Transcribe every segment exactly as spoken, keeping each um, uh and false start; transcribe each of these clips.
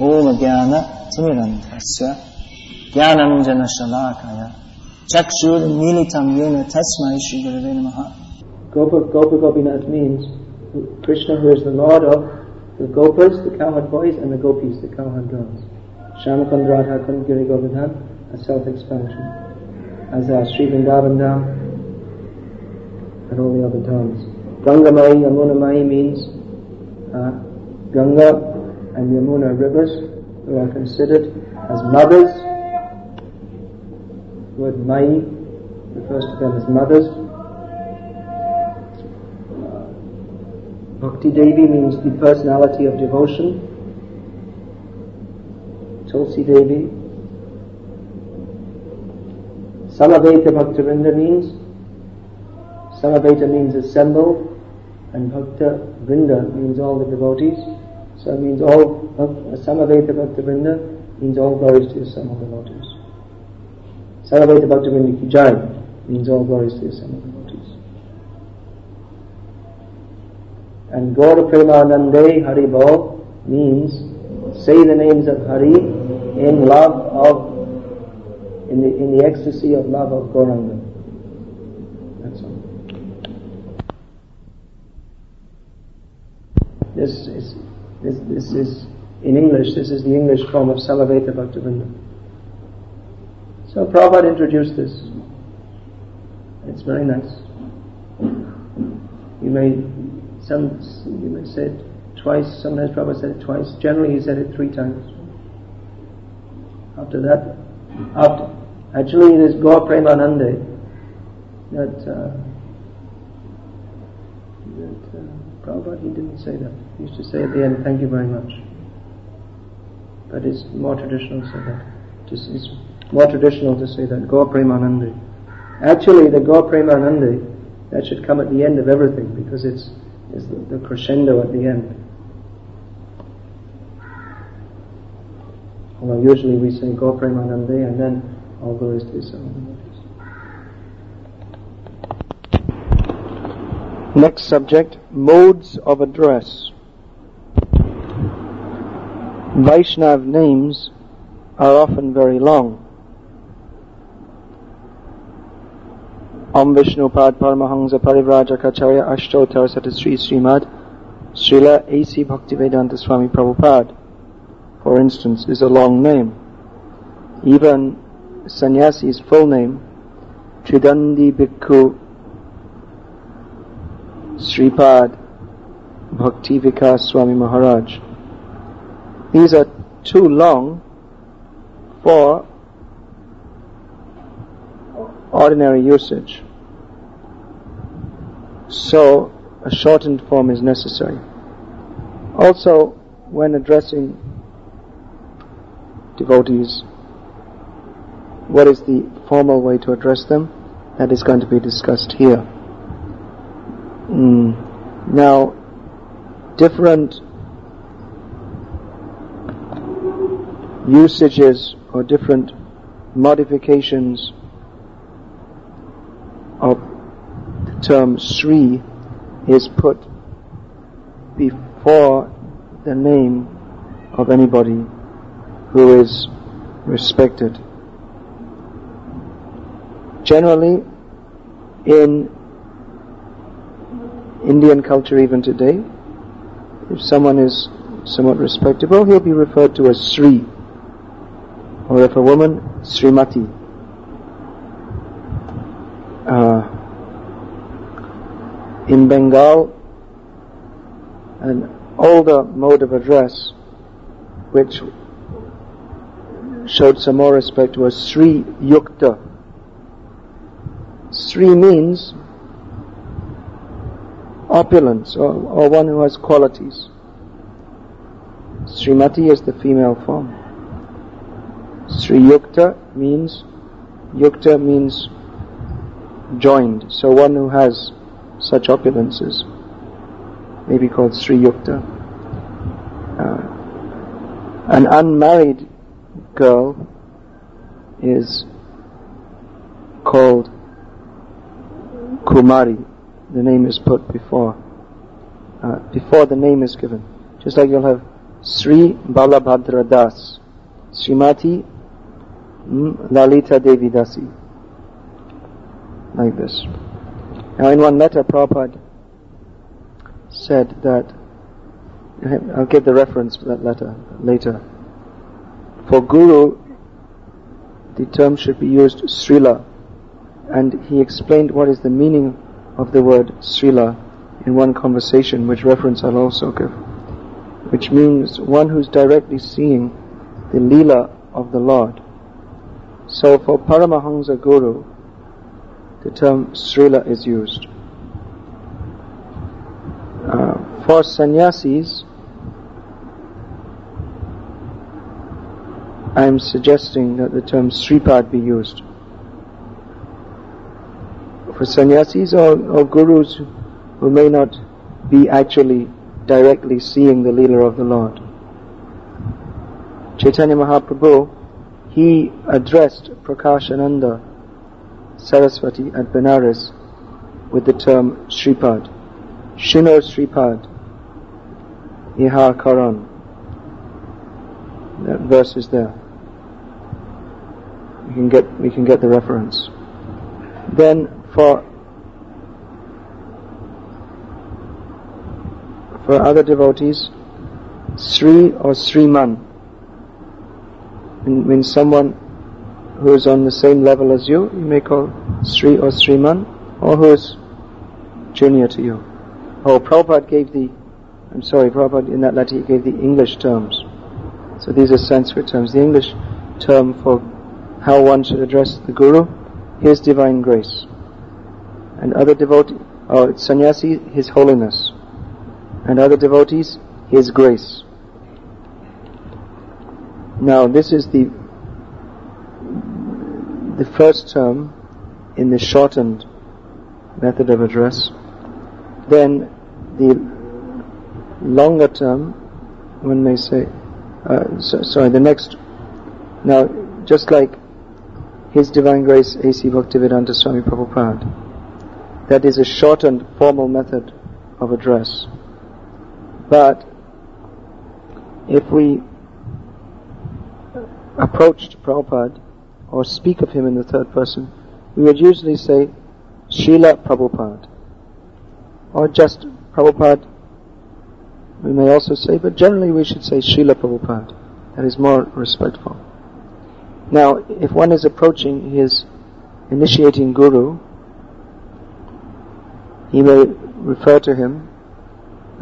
Om Jnana Timirandhasya Jnananjana Shalakaya Chakshur Militam Yena Tasmai Shri Gurave Namaha. Gopa Gopinath means Krishna, who is the Lord of the Gopas, the cowherd boys, and the Gopis, the cowherd girls. Shyama Kunda, Radha Kunda, Giri Govardhana, a self-expansion. As our Sri Vrindavan Dham and all the other dhams. Ganga Mai, Yamuna Mai means uh, Ganga and Yamuna rivers, who are considered as mothers. The word Mai refers to them as mothers. Bhakti Devi means the personality of devotion. Tulsi Devi. Samaveta Bhaktivinoda means, Samaveta means assemble, and Bhaktivinoda means all the devotees. So it means all, Samaveta Bhaktivinoda means all glories to the Sama devotees. Salaveta Bhaktivinoda Ki Jai means all glories to the Sama devotees. And Gaura Premanande Haribo means say the names of Hari in love of, in the, in the ecstasy of love of Gauranga. That's all. This is, this, this is, in English, this is the English form of Salaveta Bhaktivinoda. So Prabhupada introduced this. It's very nice. You may... Some, you may say it twice, sometimes Prabhupada said it twice, generally he said it three times. After that, after, actually it is Gaura Premanande that, uh, that uh, Prabhupada, he didn't say that. He used to say at the end, thank you very much. But it's more traditional to say that. Just, it's more traditional to say that, Gaura Premanande. Actually the Gaura Premanande, that should come at the end of everything, because it's is the, the crescendo at the end. Although usually we say Gaura Premanande and then all goes to some. Next subject, modes of address. Vaishnav names are often very long. Om Vishnupad, Paramahamsa, Parivraja, Kacharya, Ashto, Sri Srimad, Srila A C Bhaktivedanta Swami Prabhupada, for instance, is a long name. Even Sannyasi's full name, Tridandi Bhikkhu, Sripad, Bhakti Vikas Swami Maharaj. These are too long for ordinary usage. So, a shortened form is necessary. Also, when addressing devotees, what is the formal way to address them? That is going to be discussed here. Mm. Now, different usages or different modifications of the term Sri is put before the name of anybody who is respected. Generally, in Indian culture even today, if someone is somewhat respectable, he'll be referred to as Sri, or if a woman, Srimati. Uh, in Bengal, an older mode of address which showed some more respect was Sri Yukta. Sri means opulence, or, or one who has qualities. Srimati is the female form. Sri Yukta means, Yukta means joined, so one who has such opulences may be called Sri Yukta. Uh, an unmarried girl is called Kumari. The name is put before, uh, before the name is given. Just like you'll have Sri Balabhadra Das, Srimati Lalita Devi Dasi. Like this. Now in one letter, Prabhupada said that, I'll give the reference for that letter later. For Guru, the term should be used Srila, and he explained what is the meaning of the word Srila in one conversation, which reference I'll also give, which means one who's directly seeing the Leela of the Lord. So for Paramahamsa Guru, the term Srila is used. Uh, for sannyasis, I am suggesting that the term Sripad be used. For sannyasis or, or gurus who may not be actually directly seeing the Leela of the Lord. Chaitanya Mahaprabhu, he addressed Prakashananda Saraswati at Benares with the term Sripad. Shino Sripad Ihar Karan. That verse is there. We can get we can get the reference. Then for for other devotees, Sri or Sriman means someone who is on the same level as you, you may call Sri or Sriman, or who is junior to you. Oh, Prabhupada gave the, I'm sorry, Prabhupada in that letter he gave the English terms. So these are Sanskrit terms. The English term for how one should address the Guru, His Divine Grace. And other devotee, or sannyasi, His Holiness. And other devotees, His Grace. Now this is the the first term in the shortened method of address. Then the longer term, one may say, Uh, so, sorry, the next. Now, just like His Divine Grace A C Bhaktivedanta Swami Prabhupada, that is a shortened formal method of address. But if we approached Prabhupada or speak of him in the third person, we would usually say Srila Prabhupada, or just Prabhupada. We may also say, but generally we should say Srila Prabhupada. That is more respectful. Now, if one is approaching his initiating Guru, he may refer to him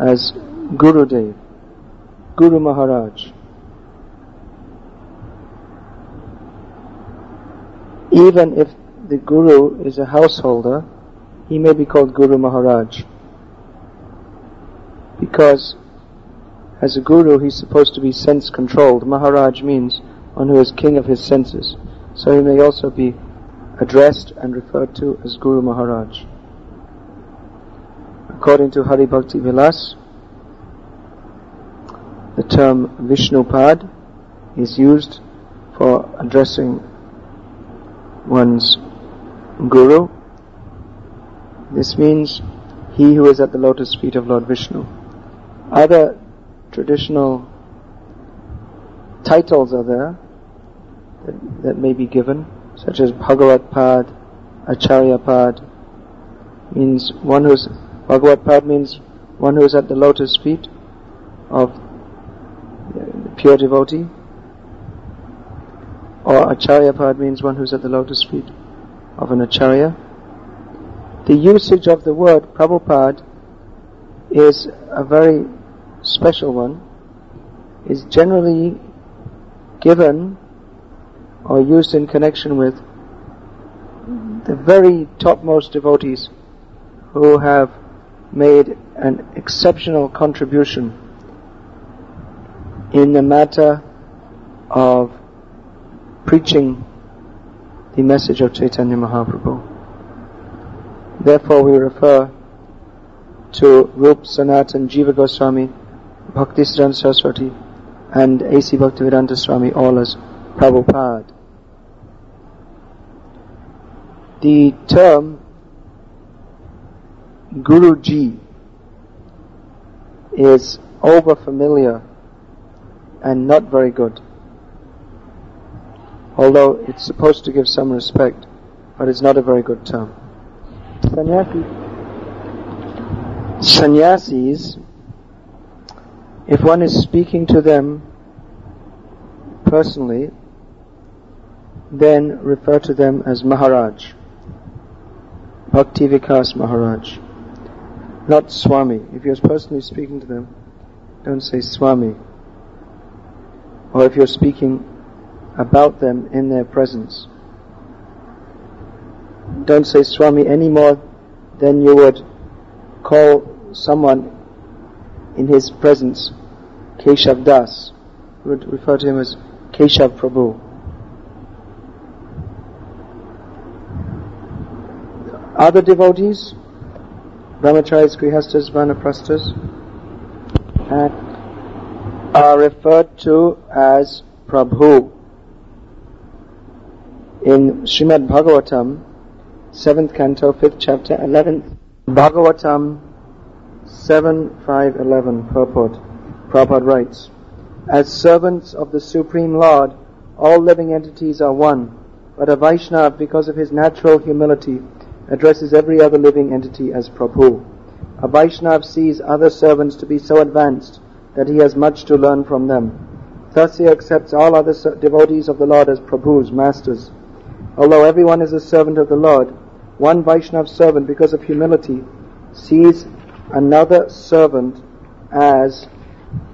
as Gurudev, Guru Maharaj. Even if the Guru is a householder, he may be called Guru Maharaj. Because as a guru, he's supposed to be sense-controlled. Maharaj means one who is king of his senses. So he may also be addressed and referred to as Guru Maharaj. According to Hari Bhakti Vilas, the term Vishnupad is used for addressing one's guru. This means he who is at the lotus feet of Lord Vishnu. Other traditional titles are there that, that may be given, such as Bhagavat Pad, Acharya Pad, means one who's Bhagavat Pad means one who is at the lotus feet of the pure devotee, or Acharya Pad means one who's at the lotus feet of an Acharya. The usage of the word Prabhupada is a very special one, is generally given or used in connection with the very topmost devotees who have made an exceptional contribution in the matter of preaching the message of Chaitanya Mahaprabhu. Therefore we refer to Rup, Sanatan, Jiva Goswami, Bhaktisiddhanta Saraswati, and A C Bhaktivedanta Swami all as Prabhupada. The term Guruji is over familiar and not very good. Although it's supposed to give some respect, but it's not a very good term. Sannyasis, Sannyasis if one is speaking to them personally, then refer to them as Maharaj, Bhakti Vikas Maharaj, not Swami. If you're personally speaking to them, don't say Swami. Or if you're speaking about them in their presence, don't say Swami any more than you would call someone in his presence Keshav Das. You would refer to him as Keshav Prabhu. Other devotees, brahmacharis, grihastas, vanaprasthas, and are referred to as Prabhu. In Srimad Bhagavatam, seventh canto, fifth chapter, eleventh Bhagavatam seven five eleven purport, Prabhupada writes, as servants of the Supreme Lord, all living entities are one, but a Vaishnava, because of his natural humility, addresses every other living entity as Prabhu. A Vaishnava sees other servants to be so advanced that he has much to learn from them. Thus he accepts all other devotees of the Lord as Prabhus, masters. Although everyone is a servant of the Lord, one Vaishnava servant, because of humility, sees another servant as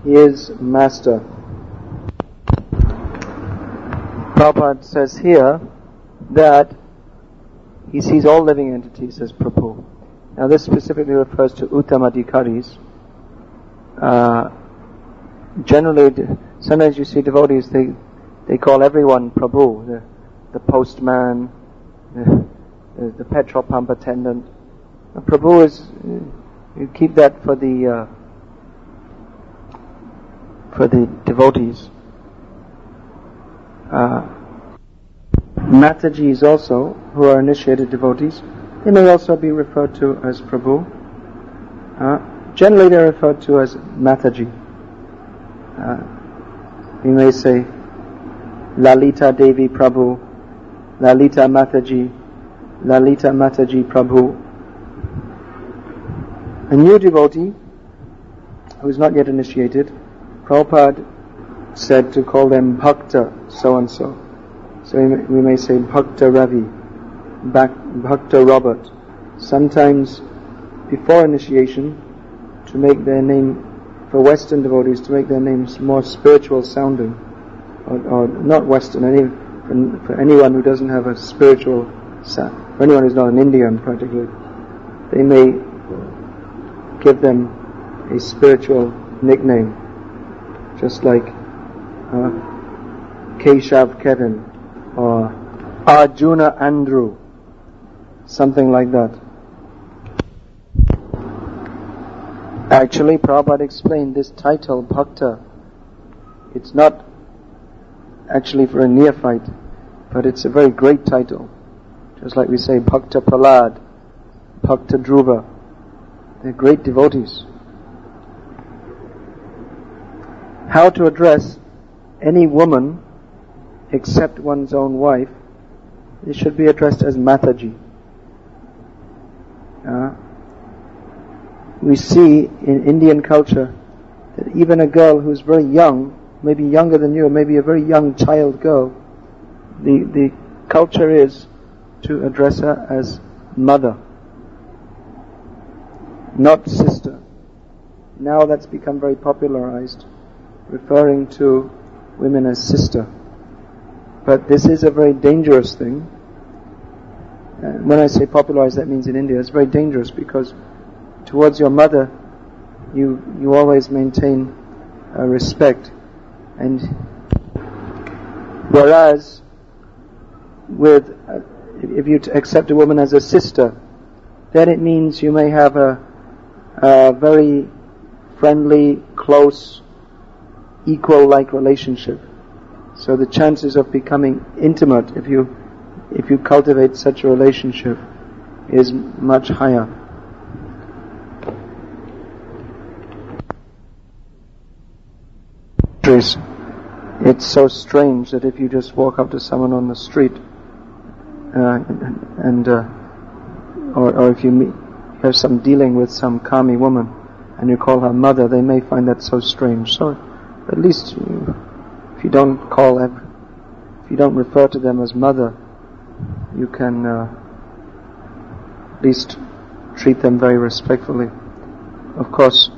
his master. Prabhupada says here that he sees all living entities as Prabhu. Now this specifically refers to Uttamadhikaris. Uh, generally, sometimes you see devotees, they, they call everyone Prabhu. The, the postman, the, the, the petrol pump attendant. Now, Prabhu is, you keep that for the, uh, for the devotees. Uh, Matajis also, who are initiated devotees, they may also be referred to as Prabhu. Uh, generally they're referred to as Mataji. Uh, we may say Lalita Devi Prabhu, Lalita Mataji, Lalita Mataji Prabhu. A new devotee who is not yet initiated, Prabhupada said to call them Bhakta so-and-so. So we may say Bhakta Ravi, Bhakta Robert. Sometimes before initiation, to make their name, for Western devotees, to make their names more spiritual sounding, or, or not Western, any, for, for anyone who doesn't have a spiritual sound, for anyone who's not an Indian particularly, they may give them a spiritual nickname, just like uh, Keshav Kevin, or Arjuna Andrew, something like that. Actually, Prabhupada explained this title, Bhakta, it's not actually for a neophyte, but it's a very great title. Just like we say Bhakta Prahlad, Bhakta Dhruva, they're great devotees. How to address any woman except one's own wife, it should be addressed as Mataji. Uh, we see in Indian culture that even a girl who's very young, maybe younger than you, maybe a very young child girl, the the culture is to address her as mother, not sister. Now that's become very popularized, referring to women as sister. But this is a very dangerous thing. And when I say popularized, that means in India, it's very dangerous, because towards your mother, you you always maintain uh, respect. And whereas, with uh, if you accept a woman as a sister, then it means you may have a, a very friendly, close, equal-like relationship. So the chances of becoming intimate, if you if you cultivate such a relationship, is much higher. Trace. It's so strange that if you just walk up to someone on the street, uh, and uh, or, or if you meet, have some dealing with some kami woman, and you call her mother, they may find that so strange. So, at least you, if you don't call them, if you don't refer to them as mother, you can uh, at least treat them very respectfully. Of course,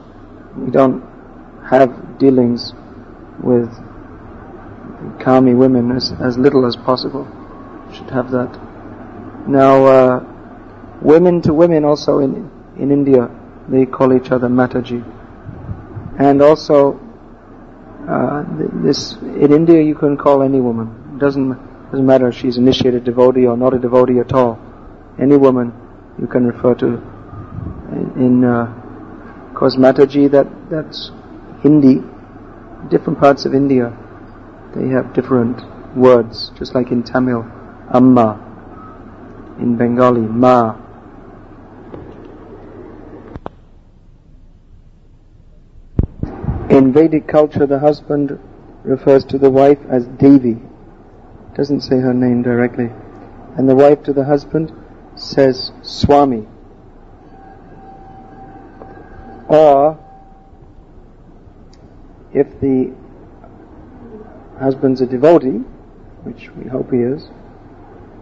we don't have dealings with kami women as, as little as possible. Should have that. Now, uh, women to women also in in India, they call each other Mataji. And also, uh, this in India you can call any woman. It doesn't doesn't matter if she's an initiated devotee or not a devotee at all. Any woman you can refer to. In uh, cause Mataji, that that's Hindi. Different parts of India, they have different words, just like in Tamil, Amma. In Bengali, Ma. In Vedic culture, the husband refers to the wife as Devi. Doesn't say her name directly. And the wife to the husband says Swami. Or, if the husband's a devotee, which we hope he is,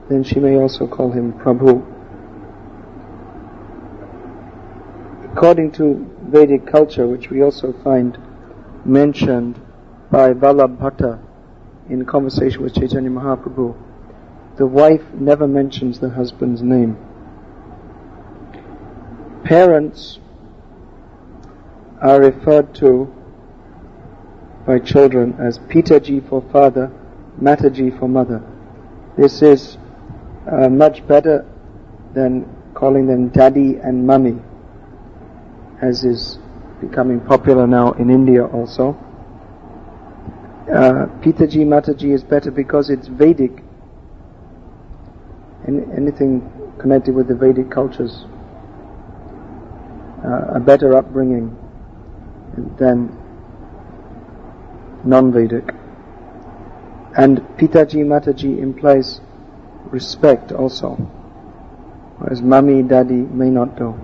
then she may also call him Prabhu. According to Vedic culture, which we also find mentioned by Vallabh Bhatta in conversation with Chaitanya Mahaprabhu, the wife never mentions the husband's name. Parents are referred to by children as Pitaji for father, Mataji for mother. This is uh, much better than calling them daddy and mummy, as is becoming popular now in India also. Uh, Pitaji, Mataji is better because it's Vedic. Any, anything connected with the Vedic cultures, uh, a better upbringing than non-Vedic. And Pitaji, Mataji implies respect also, whereas mummy, daddy may not do.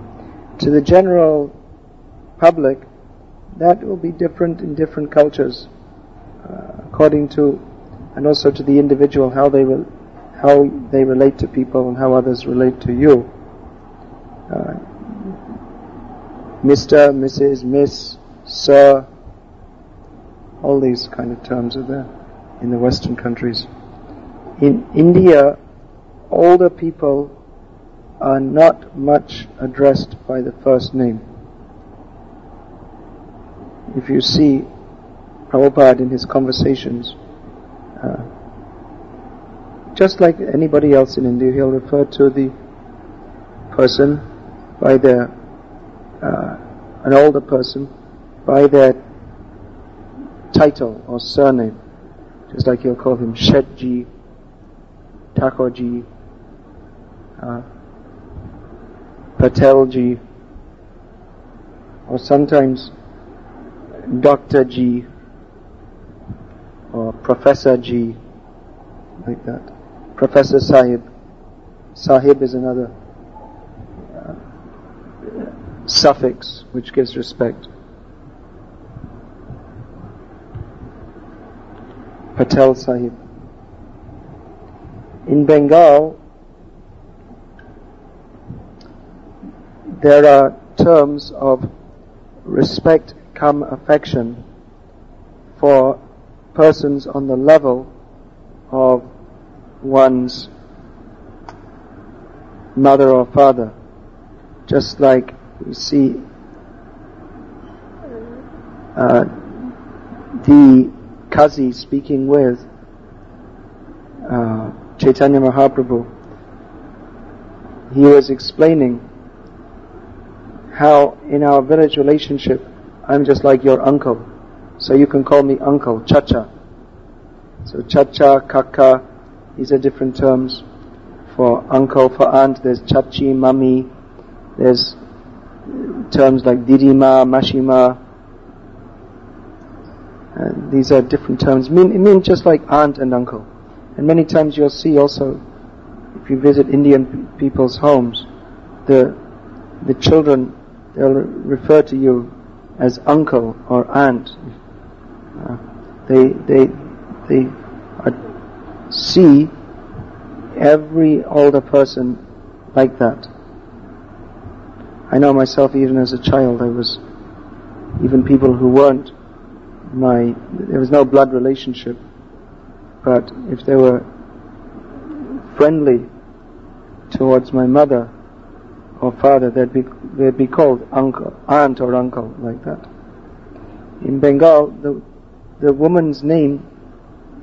To the general public, that will be different in different cultures, uh, according to, and also to the individual, how they will, how they relate to people and how others relate to you. Uh, Mister, Missus, Miss, Sir, all these kind of terms are there in the Western countries. In India, older people are not much addressed by the first name. If you see Prabhupada in his conversations, uh, just like anybody else in India, he'll refer to the person by their, uh, an older person, by their title or surname. Just like you'll call him Shetji, Thakurji, uh, Patelji, or sometimes Doctor G, or Professor G, like that. Professor Sahib. Sahib is another uh, suffix which gives respect. Patel Sahib. In Bengal, there are terms of respect cum affection for persons on the level of one's mother or father. Just like we see uh, the Kazi speaking with uh, Chaitanya Mahaprabhu, he was explaining how in our village relationship, I'm just like your uncle, so you can call me uncle, Chacha. So Chacha, Kaka, these are different terms for uncle, for aunt. There's Chachi, Mummy. There's terms like Didima, Mashima. Uh, these are different terms. Mean, it means just like aunt and uncle. And many times you'll see also, if you visit Indian p- people's homes, the the children, they'll refer to you as uncle or aunt. Uh, they they they are, see every older person like that. I know myself, even as a child, I was, even people who weren't my, there was no blood relationship, but if they were friendly towards my mother or father, they'd be they'd be called uncle, aunt or uncle, like that. In Bengal, the the woman's name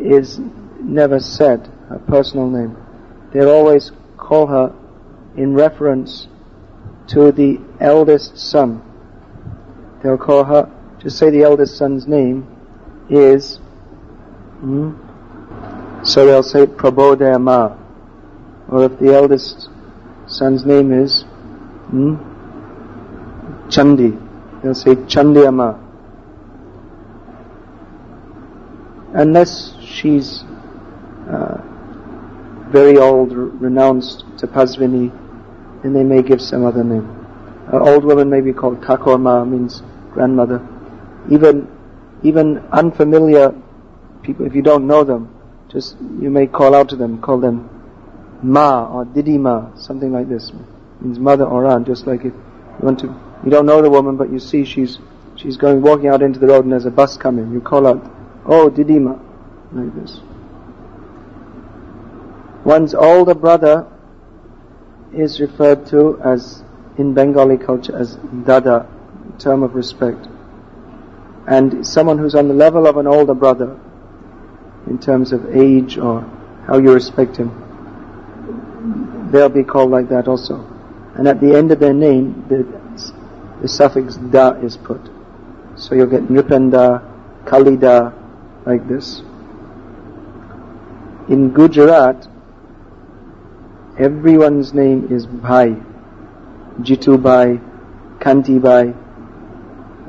is never said, her personal name. They always call her in reference to the eldest son. They'll call her, just say the eldest son's name is, hmm, so they'll say Prabodaya Ma. Or if the eldest son's name is hmm, Chandi, they'll say Chandiya Ma. Unless she's uh, very old, renounced Tapasvini, then they may give some other name. An old woman may be called Kakorma, means grandmother. Even even unfamiliar people, if you don't know them, just you may call out to them, call them Ma or Didima, something like this. Means mother or aunt, just like if you want to, you don't know the woman, but you see she's she's going walking out into the road and there's a bus coming. You call out, oh Didima, like this. One's older brother is referred to as, in Bengali culture, as Dada, term of respect. And someone who's on the level of an older brother, in terms of age or how you respect him, they'll be called like that also. And at the end of their name, the, the suffix Da is put. So you'll get Nripanda, Kalida, like this. In Gujarat, everyone's name is Bhai, Jitu Bhai, Kanti Bhai,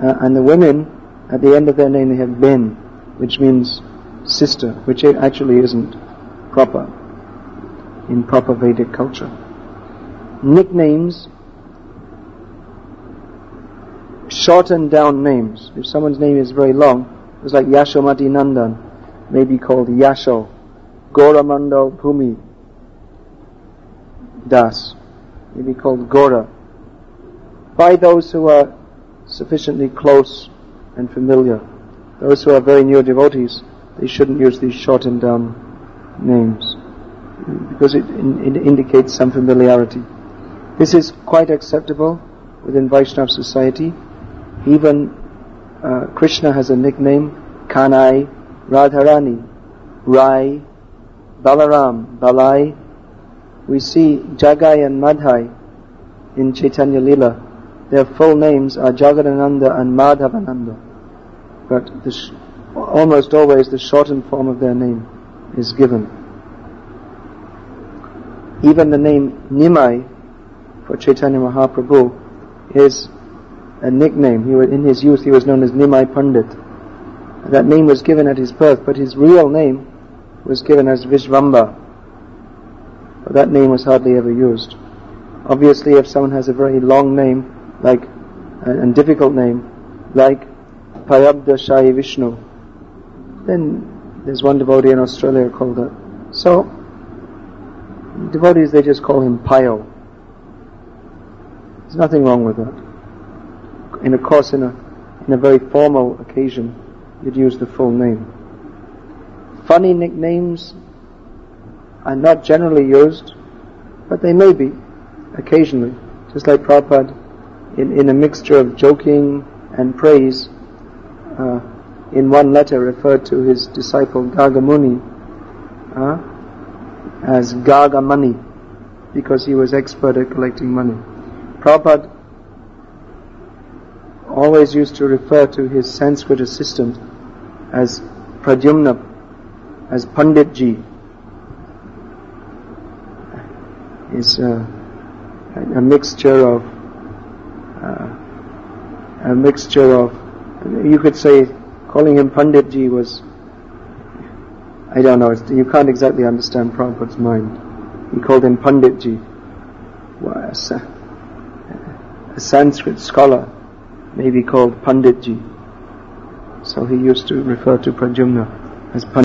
uh, and the women at the end of their name they have Ben, which means sister, which actually isn't proper in proper Vedic culture. Nicknames, shortened down names. If someone's name is very long, it's like Yashomati Nandan, may be called Yasho, Goramando Bhumi Das, may be called Gora, by those who are sufficiently close and familiar. Those who are very new devotees, they shouldn't use these shortened down names, because it, in, it indicates some familiarity. This is quite acceptable within Vaishnava society. Even uh, Krishna has a nickname, Kanai, Radharani, Rai, Balaram, Balai. We see Jagai and Madhai in Chaitanya Lila. Their full names are Jagadananda and Madhavananda. But the sh- almost always the shortened form of their name is given. Even the name Nimai for Chaitanya Mahaprabhu is a nickname. He was, in his youth he was known as Nimai Pandit. That name was given at his birth, but his real name was given as Vishvamba. But that name was hardly ever used. Obviously, if someone has a very long name, like, and difficult name, like Parabdha Shai Vishnu, then there's one devotee in Australia called that. So, devotees, they just call him Payo. There's nothing wrong with that. And of course, in a, in a very formal occasion, you'd use the full name. Funny nicknames are not generally used, but they may be occasionally. Just like Prabhupada, in, in a mixture of joking and praise, uh, in one letter referred to his disciple Gagamuni uh, as Gagamani, because he was expert at collecting money. Prabhupada always used to refer to his Sanskrit assistant as Pradyumna, as Panditji. Is uh, a mixture of uh, a mixture of, you could say, Calling him Panditji was, I don't know, it's, you can't exactly understand Prabhupada's mind. He called him Panditji, a Sanskrit scholar, may be called Panditji. So he used to refer to Prajumna as Panditji.